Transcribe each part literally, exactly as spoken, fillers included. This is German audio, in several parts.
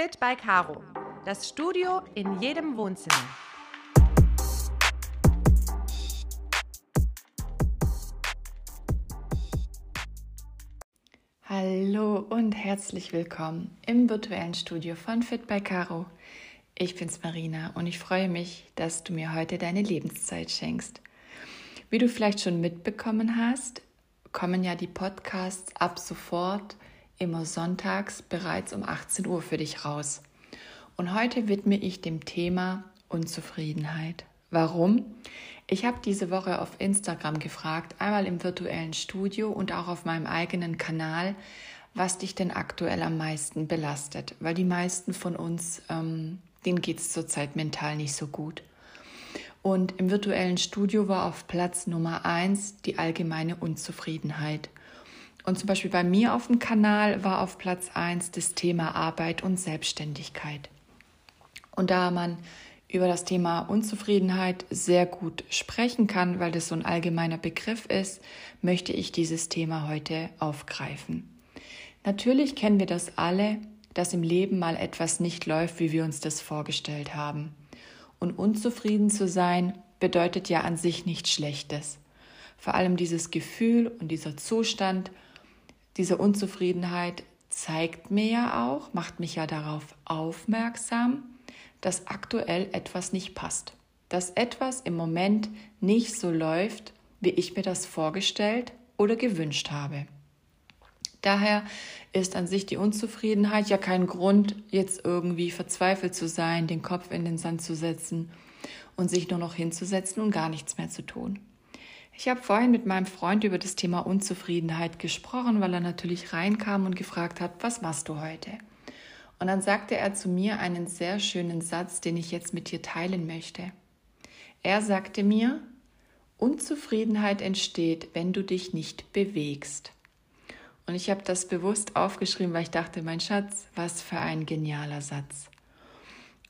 Fit by Caro. Das Studio in jedem Wohnzimmer. Hallo und herzlich willkommen im virtuellen Studio von Fit by Caro. Ich bin's Marina und ich freue mich, dass du mir heute deine Lebenszeit schenkst. Wie du vielleicht schon mitbekommen hast, kommen ja die Podcasts ab sofort immer sonntags bereits um achtzehn Uhr für dich raus. Und heute widme ich dem Thema Unzufriedenheit. Warum? Ich habe diese Woche auf Instagram gefragt, einmal im virtuellen Studio und auch auf meinem eigenen Kanal, was dich denn aktuell am meisten belastet. Weil die meisten von uns, ähm, denen geht es zurzeit mental nicht so gut. Und im virtuellen Studio war auf Platz Nummer eins die allgemeine Unzufriedenheit. Und zum Beispiel bei mir auf dem Kanal war auf Platz eins das Thema Arbeit und Selbstständigkeit. Und da man über das Thema Unzufriedenheit sehr gut sprechen kann, weil das so ein allgemeiner Begriff ist, möchte ich dieses Thema heute aufgreifen. Natürlich kennen wir das alle, dass im Leben mal etwas nicht läuft, wie wir uns das vorgestellt haben. Und unzufrieden zu sein bedeutet ja an sich nichts Schlechtes. Vor allem dieses Gefühl und dieser Zustand, diese Unzufriedenheit zeigt mir ja auch, macht mich ja darauf aufmerksam, dass aktuell etwas nicht passt. Dass etwas im Moment nicht so läuft, wie ich mir das vorgestellt oder gewünscht habe. Daher ist an sich die Unzufriedenheit ja kein Grund, jetzt irgendwie verzweifelt zu sein, den Kopf in den Sand zu setzen und sich nur noch hinzusetzen und gar nichts mehr zu tun. Ich habe vorhin mit meinem Freund über das Thema Unzufriedenheit gesprochen, weil er natürlich reinkam und gefragt hat, was machst du heute? Und dann sagte er zu mir einen sehr schönen Satz, den ich jetzt mit dir teilen möchte. Er sagte mir, Unzufriedenheit entsteht, wenn du dich nicht bewegst. Und ich habe das bewusst aufgeschrieben, weil ich dachte, mein Schatz, was für ein genialer Satz.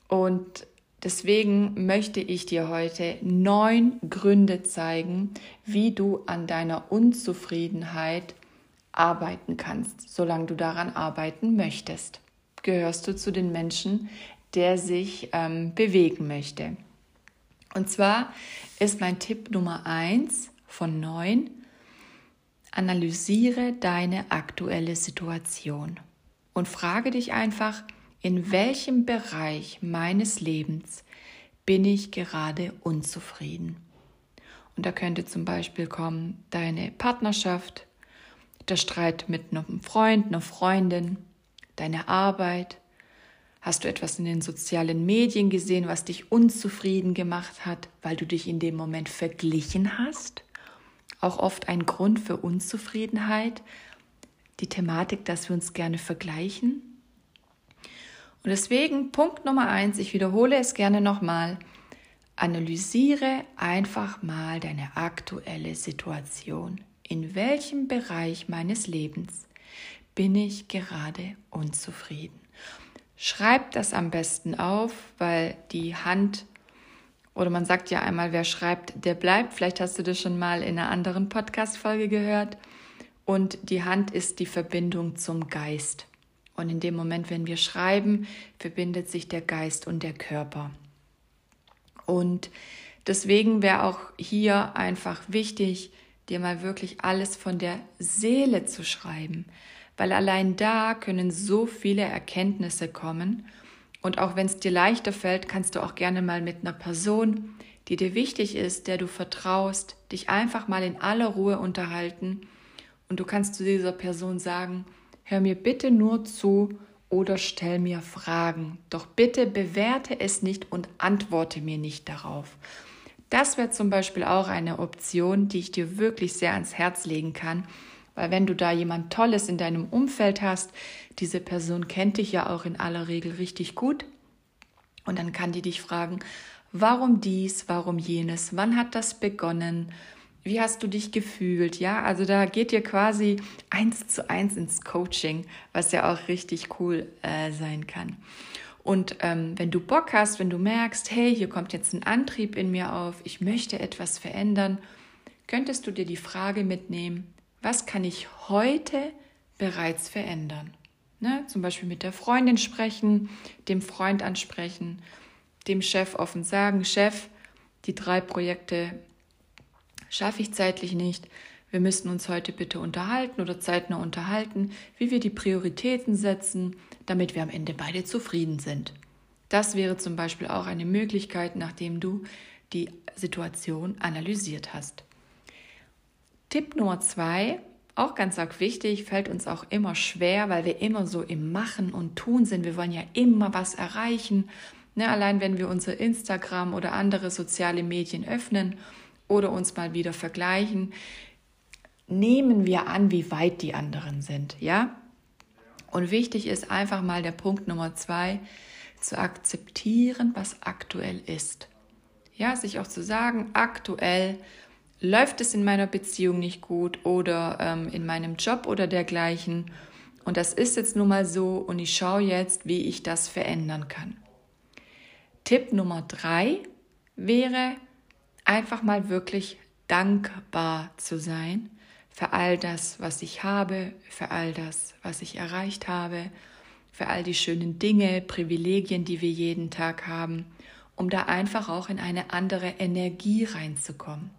Und deswegen möchte ich dir heute neun Gründe zeigen, wie du an deiner Unzufriedenheit arbeiten kannst, solange du daran arbeiten möchtest. Gehörst du zu den Menschen, der sich ähm, bewegen möchte? Und zwar ist mein Tipp Nummer eins von neun, analysiere deine aktuelle Situation und frage dich einfach, in welchem Bereich meines Lebens bin ich gerade unzufrieden? Und da könnte zum Beispiel kommen, deine Partnerschaft, der Streit mit einem Freund, einer Freundin, deine Arbeit. Hast du etwas in den sozialen Medien gesehen, was dich unzufrieden gemacht hat, weil du dich in dem Moment verglichen hast? Auch oft ein Grund für Unzufriedenheit, die Thematik, dass wir uns gerne vergleichen. Und deswegen Punkt Nummer eins, ich wiederhole es gerne nochmal, analysiere einfach mal deine aktuelle Situation. In welchem Bereich meines Lebens bin ich gerade unzufrieden? Schreib das am besten auf, weil die Hand... Oder man sagt ja einmal, wer schreibt, der bleibt. Vielleicht hast du das schon mal in einer anderen Podcast-Folge gehört. Und die Hand ist die Verbindung zum Geist. Und in dem Moment, wenn wir schreiben, verbindet sich der Geist und der Körper. Und deswegen wäre auch hier einfach wichtig, dir mal wirklich alles von der Seele zu schreiben. Weil allein da können so viele Erkenntnisse kommen. Und auch wenn es dir leichter fällt, kannst du auch gerne mal mit einer Person, die dir wichtig ist, der du vertraust, dich einfach mal in aller Ruhe unterhalten. Und du kannst zu dieser Person sagen, hör mir bitte nur zu oder stell mir Fragen. Doch bitte bewerte es nicht und antworte mir nicht darauf. Das wäre zum Beispiel auch eine Option, die ich dir wirklich sehr ans Herz legen kann. Weil wenn du da jemand Tolles in deinem Umfeld hast, diese Person kennt dich ja auch in aller Regel richtig gut. Und dann kann die dich fragen, warum dies, warum jenes, wann hat das begonnen, wie hast du dich gefühlt? Ja, also da geht ihr quasi eins zu eins ins Coaching, was ja auch richtig cool äh, sein kann. Und ähm, wenn du Bock hast, wenn du merkst, hey, hier kommt jetzt ein Antrieb in mir auf, ich möchte etwas verändern, könntest du dir die Frage mitnehmen, was kann ich heute bereits verändern? Ne? Zum Beispiel mit der Freundin sprechen, dem Freund ansprechen, dem Chef offen sagen, Chef, die drei Projekte schaffe ich zeitlich nicht. Wir müssen uns heute bitte unterhalten oder zeitnah unterhalten, wie wir die Prioritäten setzen, damit wir am Ende beide zufrieden sind. Das wäre zum Beispiel auch eine Möglichkeit, nachdem du die Situation analysiert hast. Tipp Nummer zwei, auch ganz arg wichtig, fällt uns auch immer schwer, weil wir immer so im Machen und Tun sind. Wir wollen ja immer was erreichen. Ne, allein wenn wir unser Instagram oder andere soziale Medien öffnen oder uns mal wieder vergleichen, nehmen wir an, wie weit die anderen sind, ja? Und wichtig ist einfach mal der Punkt Nummer zwei, zu akzeptieren, was aktuell ist. Ja, sich auch zu sagen, aktuell läuft es in meiner Beziehung nicht gut oder ähm, in meinem Job oder dergleichen. Und das ist jetzt nun mal so und ich schaue jetzt, wie ich das verändern kann. Tipp Nummer drei wäre, einfach mal wirklich dankbar zu sein für all das, was ich habe, für all das, was ich erreicht habe, für all die schönen Dinge, Privilegien, die wir jeden Tag haben, um da einfach auch in eine andere Energie reinzukommen.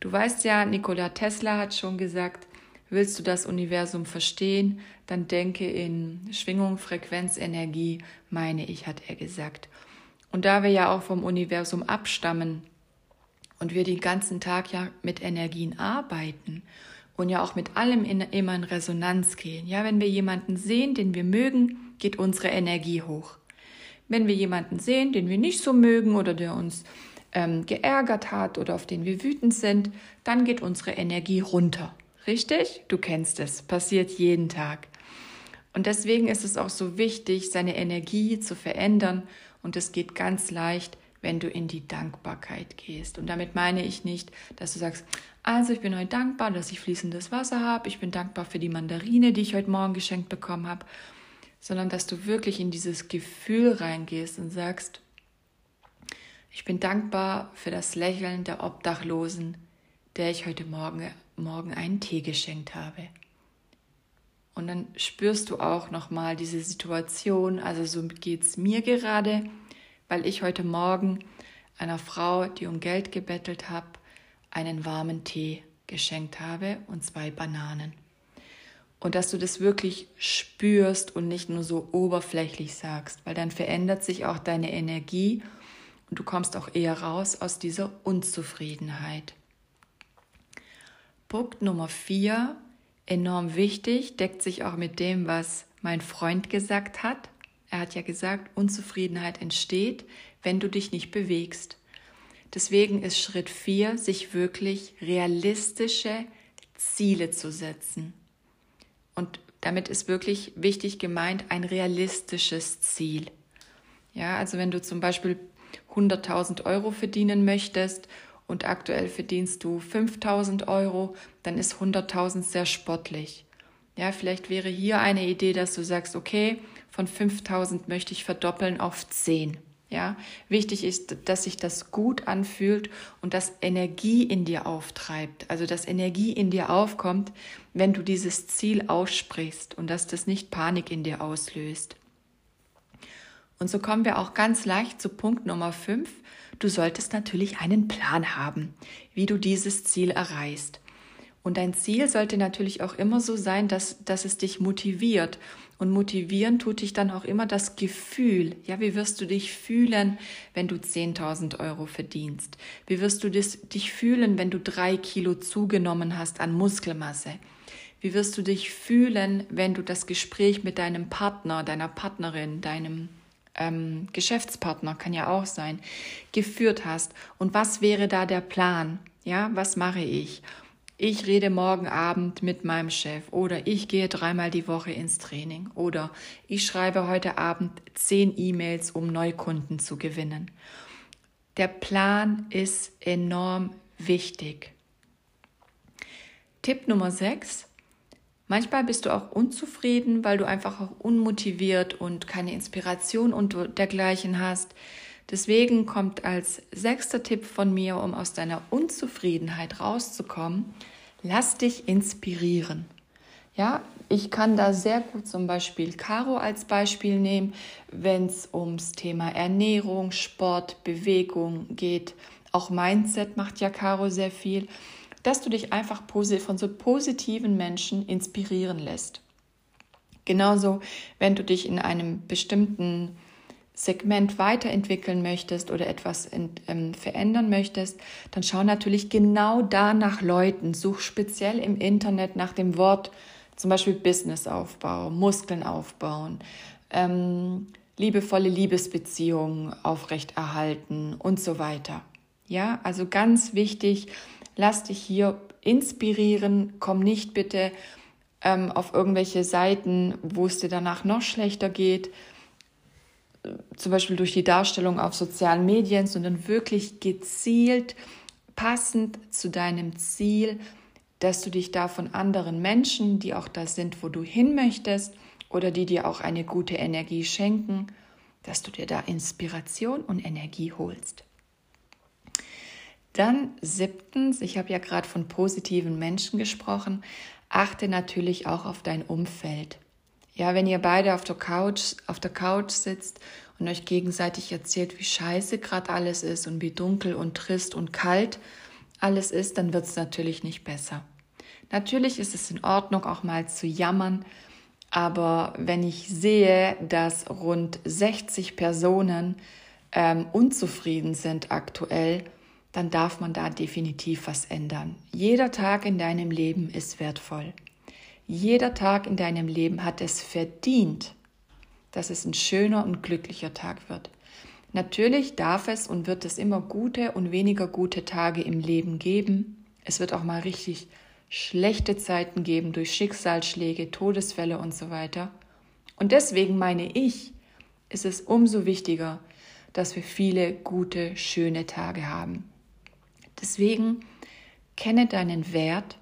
Du weißt ja, Nikola Tesla hat schon gesagt, willst du das Universum verstehen, dann denke in Schwingung, Frequenz, Energie, meine ich, hat er gesagt. Und da wir ja auch vom Universum abstammen und wir den ganzen Tag ja mit Energien arbeiten, und ja auch mit allem in, immer in Resonanz gehen. Ja, wenn wir jemanden sehen, den wir mögen, geht unsere Energie hoch. Wenn wir jemanden sehen, den wir nicht so mögen oder der uns ähm, geärgert hat oder auf den wir wütend sind, dann geht unsere Energie runter. Richtig? Du kennst es. Passiert jeden Tag. Und deswegen ist es auch so wichtig, seine Energie zu verändern. Und das geht ganz leicht, wenn du in die Dankbarkeit gehst. Und damit meine ich nicht, dass du sagst, also ich bin heute dankbar, dass ich fließendes Wasser habe, ich bin dankbar für die Mandarine, die ich heute Morgen geschenkt bekommen habe, sondern dass du wirklich in dieses Gefühl reingehst und sagst, ich bin dankbar für das Lächeln der Obdachlosen, der ich heute Morgen, morgen einen Tee geschenkt habe. Und dann spürst du auch nochmal diese Situation, also so geht es mir gerade, weil ich heute Morgen einer Frau, die um Geld gebettelt habe, einen warmen Tee geschenkt habe und zwei Bananen. Und dass du das wirklich spürst und nicht nur so oberflächlich sagst, weil dann verändert sich auch deine Energie und du kommst auch eher raus aus dieser Unzufriedenheit. Punkt Nummer vier, enorm wichtig, deckt sich auch mit dem, was mein Freund gesagt hat. Er hat ja gesagt, Unzufriedenheit entsteht, wenn du dich nicht bewegst. Deswegen ist Schritt vier, sich wirklich realistische Ziele zu setzen. Und damit ist wirklich wichtig gemeint ein realistisches Ziel. Ja, also wenn du zum Beispiel hunderttausend Euro verdienen möchtest und aktuell verdienst du fünftausend Euro, dann ist hunderttausend sehr sportlich. Ja, vielleicht wäre hier eine Idee, dass du sagst, okay, von fünftausend möchte ich verdoppeln auf zehn. Ja, wichtig ist, dass sich das gut anfühlt und dass Energie in dir auftreibt, also dass Energie in dir aufkommt, wenn du dieses Ziel aussprichst und dass das nicht Panik in dir auslöst. Und so kommen wir auch ganz leicht zu Punkt Nummer fünf. Du solltest natürlich einen Plan haben, wie du dieses Ziel erreichst. Und dein Ziel sollte natürlich auch immer so sein, dass, dass es dich motiviert. Und motivieren tut dich dann auch immer das Gefühl. Ja, wie wirst du dich fühlen, wenn du zehntausend Euro verdienst? Wie wirst du dich fühlen, wenn du drei Kilo zugenommen hast an Muskelmasse? Wie wirst du dich fühlen, wenn du das Gespräch mit deinem Partner, deiner Partnerin, deinem ähm, Geschäftspartner, kann ja auch sein, geführt hast? Und was wäre da der Plan? Ja, was mache ich? Ich rede morgen Abend mit meinem Chef oder ich gehe dreimal die Woche ins Training oder ich schreibe heute Abend zehn E-Mails, um Neukunden zu gewinnen. Der Plan ist enorm wichtig. Tipp Nummer sechs. Manchmal bist du auch unzufrieden, weil du einfach auch unmotiviert und keine Inspiration und dergleichen hast. Deswegen kommt als sechster Tipp von mir, um aus deiner Unzufriedenheit rauszukommen, lass dich inspirieren. Ja, Ich kann da sehr gut zum Beispiel Caro als Beispiel nehmen, wenn es ums Thema Ernährung, Sport, Bewegung geht. Auch Mindset macht ja Caro sehr viel, dass du dich einfach von so positiven Menschen inspirieren lässt. Genauso, wenn du dich in einem bestimmten Segment weiterentwickeln möchtest oder etwas ent, ähm, verändern möchtest, dann schau natürlich genau da nach Leuten. Such speziell im Internet nach dem Wort zum Beispiel Businessaufbau, Muskeln aufbauen, ähm, liebevolle Liebesbeziehungen aufrechterhalten und so weiter. Ja, also ganz wichtig, lass dich hier inspirieren, komm nicht bitte ähm, auf irgendwelche Seiten, wo es dir danach noch schlechter geht, zum Beispiel durch die Darstellung auf sozialen Medien, sondern wirklich gezielt, passend zu deinem Ziel, dass du dich da von anderen Menschen, die auch da sind, wo du hin möchtest oder die dir auch eine gute Energie schenken, dass du dir da Inspiration und Energie holst. Dann siebtens, ich habe ja gerade von positiven Menschen gesprochen, achte natürlich auch auf dein Umfeld. Ja, wenn ihr beide auf der Couch, auf der Couch sitzt und euch gegenseitig erzählt, wie scheiße gerade alles ist und wie dunkel und trist und kalt alles ist, dann wird es natürlich nicht besser. Natürlich ist es in Ordnung, auch mal zu jammern, aber wenn ich sehe, dass rund sechzig Personen ähm, unzufrieden sind aktuell, dann darf man da definitiv was ändern. Jeder Tag in deinem Leben ist wertvoll. Jeder Tag in deinem Leben hat es verdient, dass es ein schöner und glücklicher Tag wird. Natürlich darf es und wird es immer gute und weniger gute Tage im Leben geben. Es wird auch mal richtig schlechte Zeiten geben durch Schicksalsschläge, Todesfälle und so weiter. Und deswegen meine ich, ist es umso wichtiger, dass wir viele gute, schöne Tage haben. Deswegen kenne deinen Wert.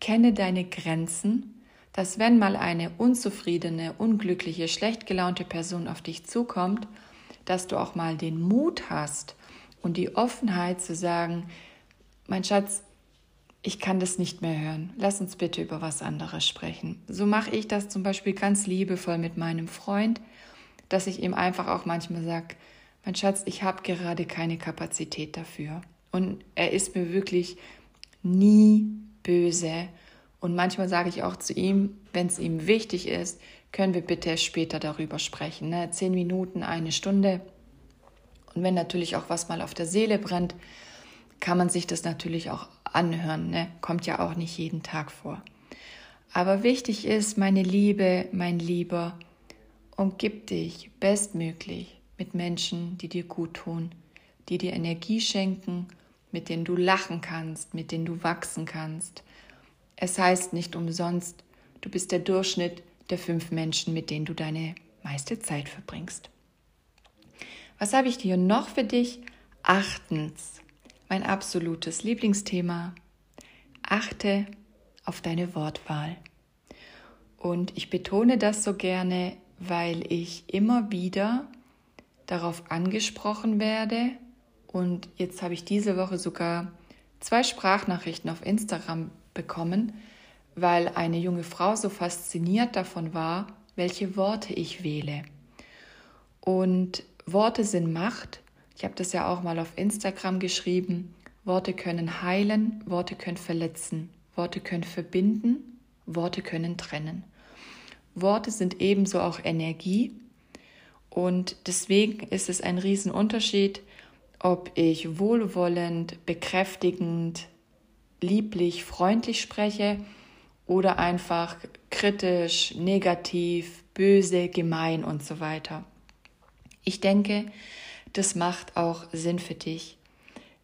Kenne deine Grenzen, dass wenn mal eine unzufriedene, unglückliche, schlecht gelaunte Person auf dich zukommt, dass du auch mal den Mut hast und die Offenheit zu sagen, mein Schatz, ich kann das nicht mehr hören, lass uns bitte über was anderes sprechen. So mache ich das zum Beispiel ganz liebevoll mit meinem Freund, dass ich ihm einfach auch manchmal sage, mein Schatz, ich habe gerade keine Kapazität dafür. Und er ist mir wirklich nie böse. Und manchmal sage ich auch zu ihm, wenn es ihm wichtig ist, können wir bitte später darüber sprechen. Ne? Zehn Minuten, eine Stunde. Und wenn natürlich auch was mal auf der Seele brennt, kann man sich das natürlich auch anhören. Ne? Kommt ja auch nicht jeden Tag vor. Aber wichtig ist, meine Liebe, mein Lieber, umgib dich bestmöglich mit Menschen, die dir gut tun, die dir Energie schenken, mit denen du lachen kannst, mit denen du wachsen kannst. Es heißt nicht umsonst, du bist der Durchschnitt der fünf Menschen, mit denen du deine meiste Zeit verbringst. Was habe ich hier noch für dich? Achtens, mein absolutes Lieblingsthema. Achte auf deine Wortwahl. Und ich betone das so gerne, weil ich immer wieder darauf angesprochen werde. Und jetzt habe ich diese Woche sogar zwei Sprachnachrichten auf Instagram bekommen, weil eine junge Frau so fasziniert davon war, welche Worte ich wähle. Und Worte sind Macht. Ich habe das ja auch mal auf Instagram geschrieben. Worte können heilen, Worte können verletzen, Worte können verbinden, Worte können trennen. Worte sind ebenso auch Energie. Und deswegen ist es ein Riesenunterschied, ob ich wohlwollend, bekräftigend, lieblich, freundlich spreche oder einfach kritisch, negativ, böse, gemein und so weiter. Ich denke, das macht auch Sinn für dich.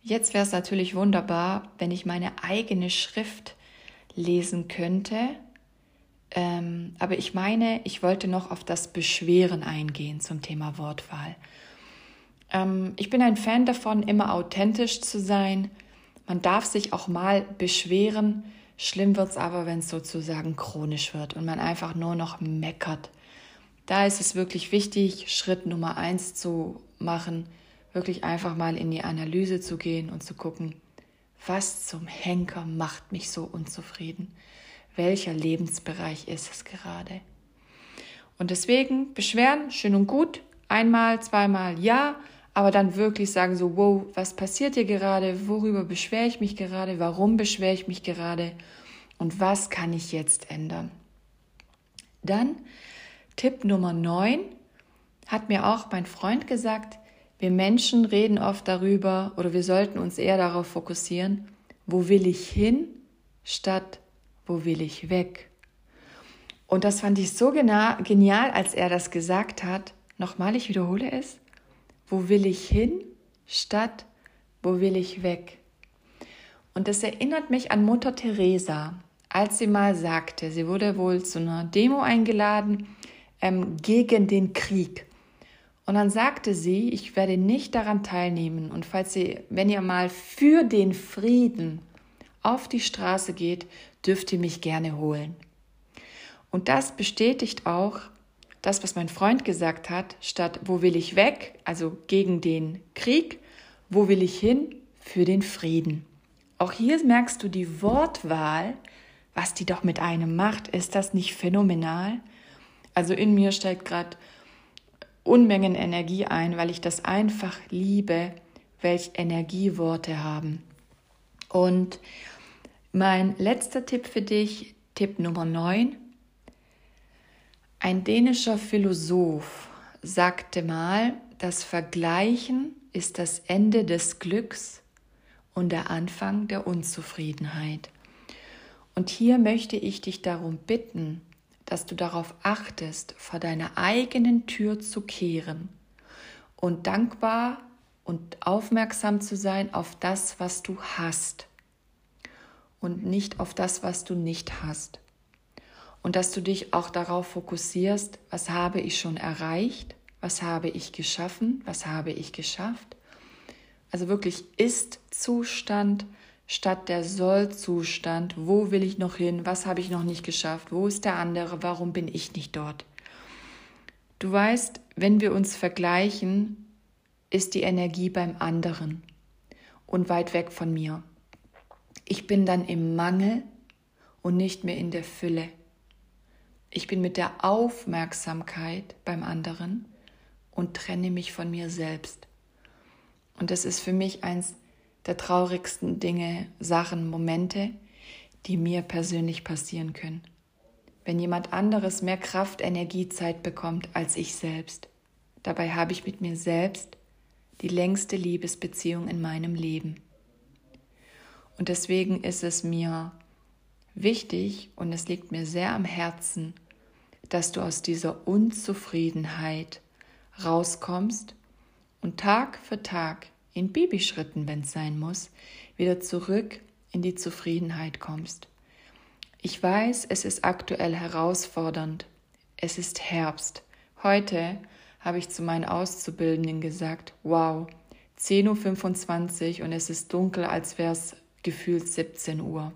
Jetzt wäre es natürlich wunderbar, wenn ich meine eigene Schrift lesen könnte. Ähm, aber ich meine, ich wollte noch auf das Beschweren eingehen zum Thema Wortwahl. Ich bin ein Fan davon, immer authentisch zu sein. Man darf sich auch mal beschweren. Schlimm wird es aber, wenn es sozusagen chronisch wird und man einfach nur noch meckert. Da ist es wirklich wichtig, Schritt Nummer eins zu machen, wirklich einfach mal in die Analyse zu gehen und zu gucken, was zum Henker macht mich so unzufrieden? welcher Lebensbereich ist es gerade. Und deswegen beschweren, schön und gut, einmal, zweimal ja, aber dann wirklich sagen so, wow, was passiert hier gerade, worüber beschwere ich mich gerade, warum beschwere ich mich gerade und was kann ich jetzt ändern. Dann Tipp Nummer neun, hat mir auch mein Freund gesagt, wir Menschen reden oft darüber oder wir sollten uns eher darauf fokussieren, wo will ich hin, statt wo will ich weg. Und das fand ich so genial, als er das gesagt hat. Nochmal, ich wiederhole es. Wo will ich hin, statt wo will ich weg. Und das erinnert mich an Mutter Teresa, als sie mal sagte, sie wurde wohl zu einer Demo eingeladen, ähm, gegen den Krieg. Und dann sagte sie, ich werde nicht daran teilnehmen. Und falls ihr, wenn ihr mal für den Frieden auf die Straße geht, dürft ihr mich gerne holen. Und das bestätigt auch das, was mein Freund gesagt hat, statt wo will ich weg, also gegen den Krieg, wo will ich hin, für den Frieden. Auch hier merkst du die Wortwahl, was die doch mit einem macht. Ist das nicht phänomenal? Also in mir steigt gerade Unmengen Energie ein, weil ich das einfach liebe, welche Energieworte haben. Und mein letzter Tipp für dich, Tipp Nummer neun, ein dänischer Philosoph sagte mal, das Vergleichen ist das Ende des Glücks und der Anfang der Unzufriedenheit. Und hier möchte ich dich darum bitten, dass du darauf achtest, vor deiner eigenen Tür zu kehren und dankbar und aufmerksam zu sein auf das, was du hast und nicht auf das, was du nicht hast. Und dass du dich auch darauf fokussierst, was habe ich schon erreicht, was habe ich geschaffen, was habe ich geschafft. Also wirklich Ist-Zustand statt der Soll-Zustand. Wo will ich noch hin, was habe ich noch nicht geschafft, wo ist der andere, warum bin ich nicht dort. Du weißt, wenn wir uns vergleichen, ist die Energie beim anderen und weit weg von mir. Ich bin dann im Mangel und nicht mehr in der Fülle. Ich bin mit der Aufmerksamkeit beim anderen und trenne mich von mir selbst. Und das ist für mich eins der traurigsten Dinge, Sachen, Momente, die mir persönlich passieren können. Wenn jemand anderes mehr Kraft, Energie, Zeit bekommt als ich selbst. Dabei habe ich mit mir selbst die längste Liebesbeziehung in meinem Leben. Und deswegen ist es mir wichtig und es liegt mir sehr am Herzen, dass du aus dieser Unzufriedenheit rauskommst und Tag für Tag in Babyschritten, wenn es sein muss, wieder zurück in die Zufriedenheit kommst. Ich weiß, es ist aktuell herausfordernd. Es ist Herbst. Heute habe ich zu meinen Auszubildenden gesagt, wow, zehn Uhr fünfundzwanzig und es ist dunkel, als wäre es gefühlt siebzehn Uhr.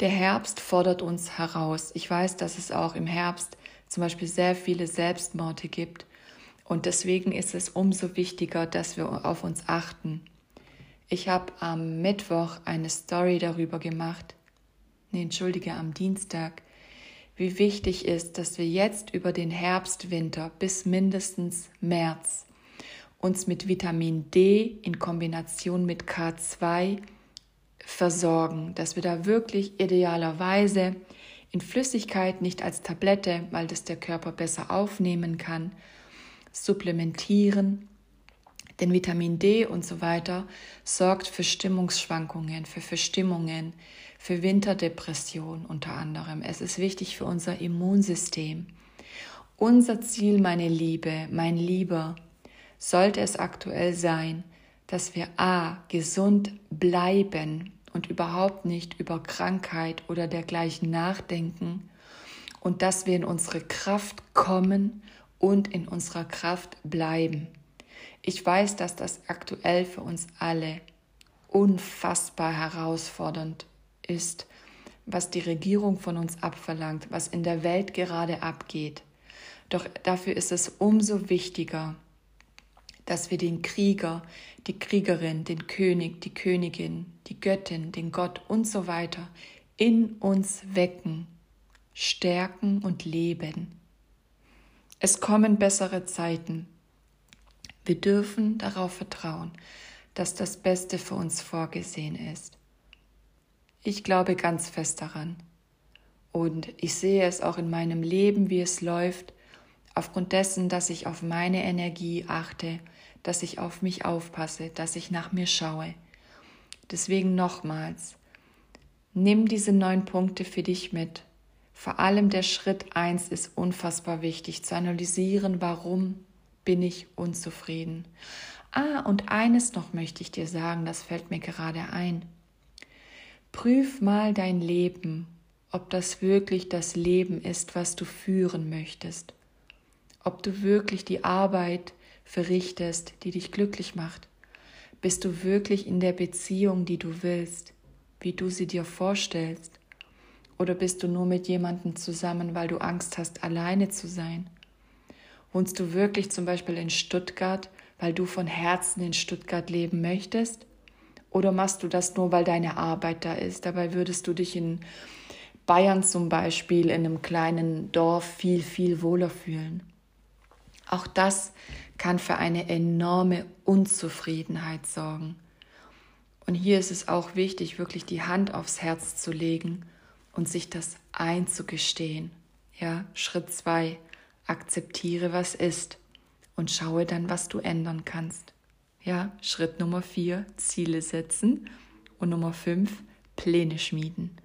Der Herbst fordert uns heraus. Ich weiß, dass es auch im Herbst zum Beispiel sehr viele Selbstmorde gibt. Und deswegen ist es umso wichtiger, dass wir auf uns achten. Ich habe am Mittwoch eine Story darüber gemacht, nee, entschuldige, am Dienstag, wie wichtig ist, dass wir jetzt über den Herbst, Winter bis mindestens März uns mit Vitamin D in Kombination mit K zwei versorgen, dass wir da wirklich idealerweise in Flüssigkeit, nicht als Tablette, weil das der Körper besser aufnehmen kann, supplementieren. Denn Vitamin D und so weiter sorgt für Stimmungsschwankungen, für Verstimmungen, für Winterdepression unter anderem. Es ist wichtig für unser Immunsystem. Unser Ziel, meine Liebe, mein Lieber, sollte es aktuell sein, dass wir a. gesund bleiben und überhaupt nicht über Krankheit oder dergleichen nachdenken und dass wir in unsere Kraft kommen und in unserer Kraft bleiben. Ich weiß, dass das aktuell für uns alle unfassbar herausfordernd ist, was die Regierung von uns abverlangt, was in der Welt gerade abgeht. Doch dafür ist es umso wichtiger, dass wir den Krieger, die Kriegerin, den König, die Königin, die Göttin, den Gott und so weiter in uns wecken, stärken und leben. Es kommen bessere Zeiten. Wir dürfen darauf vertrauen, dass das Beste für uns vorgesehen ist. Ich glaube ganz fest daran. Und ich sehe es auch in meinem Leben, wie es läuft, aufgrund dessen, dass ich auf meine Energie achte, dass ich auf mich aufpasse, dass ich nach mir schaue. Deswegen nochmals, nimm diese neun Punkte für dich mit. Vor allem der Schritt eins ist unfassbar wichtig, zu analysieren, warum bin ich unzufrieden. Ah, und eines noch möchte ich dir sagen, das fällt mir gerade ein. Prüf mal dein Leben, ob das wirklich das Leben ist, was du führen möchtest. Ob du wirklich die Arbeit verrichtest, die dich glücklich macht. Bist du wirklich in der Beziehung, die du willst, wie du sie dir vorstellst? Oder bist du nur mit jemandem zusammen, weil du Angst hast, alleine zu sein? Wohnst du wirklich zum Beispiel in Stuttgart, weil du von Herzen in Stuttgart leben möchtest? Oder machst du das nur, weil deine Arbeit da ist? Dabei würdest du dich in Bayern zum Beispiel in einem kleinen Dorf viel, viel wohler fühlen. Auch das kann für eine enorme Unzufriedenheit sorgen. Und hier ist es auch wichtig, wirklich die Hand aufs Herz zu legen und sich das einzugestehen. Ja, Schritt zwei, akzeptiere, was ist und schaue dann, was du ändern kannst. Ja, Schritt Nummer vier, Ziele setzen und Nummer fünf, Pläne schmieden.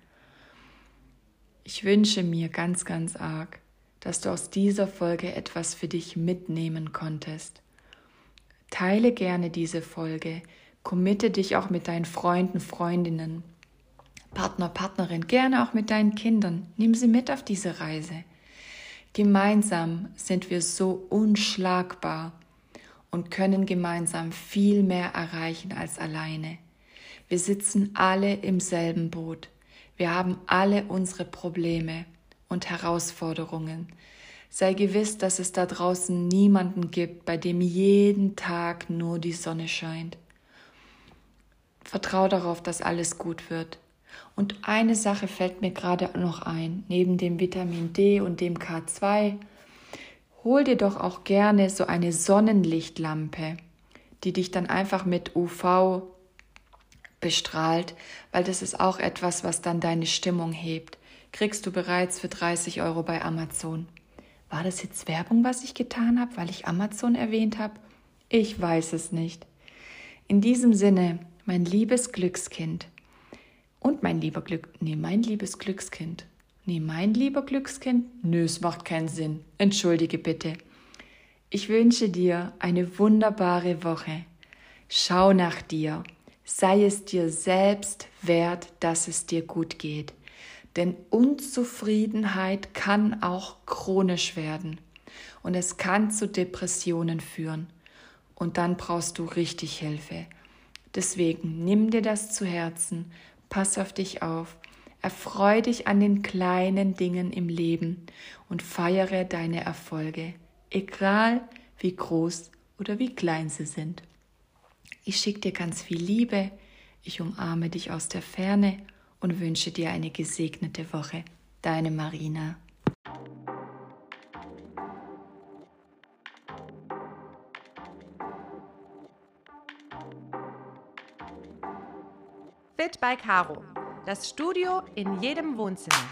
Ich wünsche mir ganz, ganz arg, dass du aus dieser Folge etwas für dich mitnehmen konntest. Teile gerne diese Folge, committe dich auch mit deinen Freunden, Freundinnen, Partner, Partnerin, gerne auch mit deinen Kindern. Nimm sie mit auf diese Reise. Gemeinsam sind wir so unschlagbar und können gemeinsam viel mehr erreichen als alleine. Wir sitzen alle im selben Boot. Wir haben alle unsere Probleme und Herausforderungen. Sei gewiss, dass es da draußen niemanden gibt, bei dem jeden Tag nur die Sonne scheint. Vertrau darauf, dass alles gut wird. Und eine Sache fällt mir gerade noch ein, neben dem Vitamin D und dem K zwei, hol dir doch auch gerne so eine Sonnenlichtlampe, die dich dann einfach mit U V bestrahlt, weil das ist auch etwas, was dann deine Stimmung hebt. Kriegst du bereits für dreißig Euro bei Amazon. War das jetzt Werbung, was ich getan habe, weil ich Amazon erwähnt habe? Ich weiß es nicht. In diesem Sinne, mein liebes Glückskind, Und mein lieber Glück, nee, mein liebes Glückskind, nee, mein lieber Glückskind, nö, es macht keinen Sinn, entschuldige bitte. Ich wünsche dir eine wunderbare Woche. Schau nach dir, sei es dir selbst wert, dass es dir gut geht. Denn Unzufriedenheit kann auch chronisch werden und es kann zu Depressionen führen. Und dann brauchst du richtig Hilfe. Deswegen nimm dir das zu Herzen. Pass auf dich auf, erfreue dich an den kleinen Dingen im Leben und feiere deine Erfolge, egal wie groß oder wie klein sie sind. Ich schicke dir ganz viel Liebe, ich umarme dich aus der Ferne und wünsche dir eine gesegnete Woche. Deine Marina. Fit by Caro, das Studio in jedem Wohnzimmer.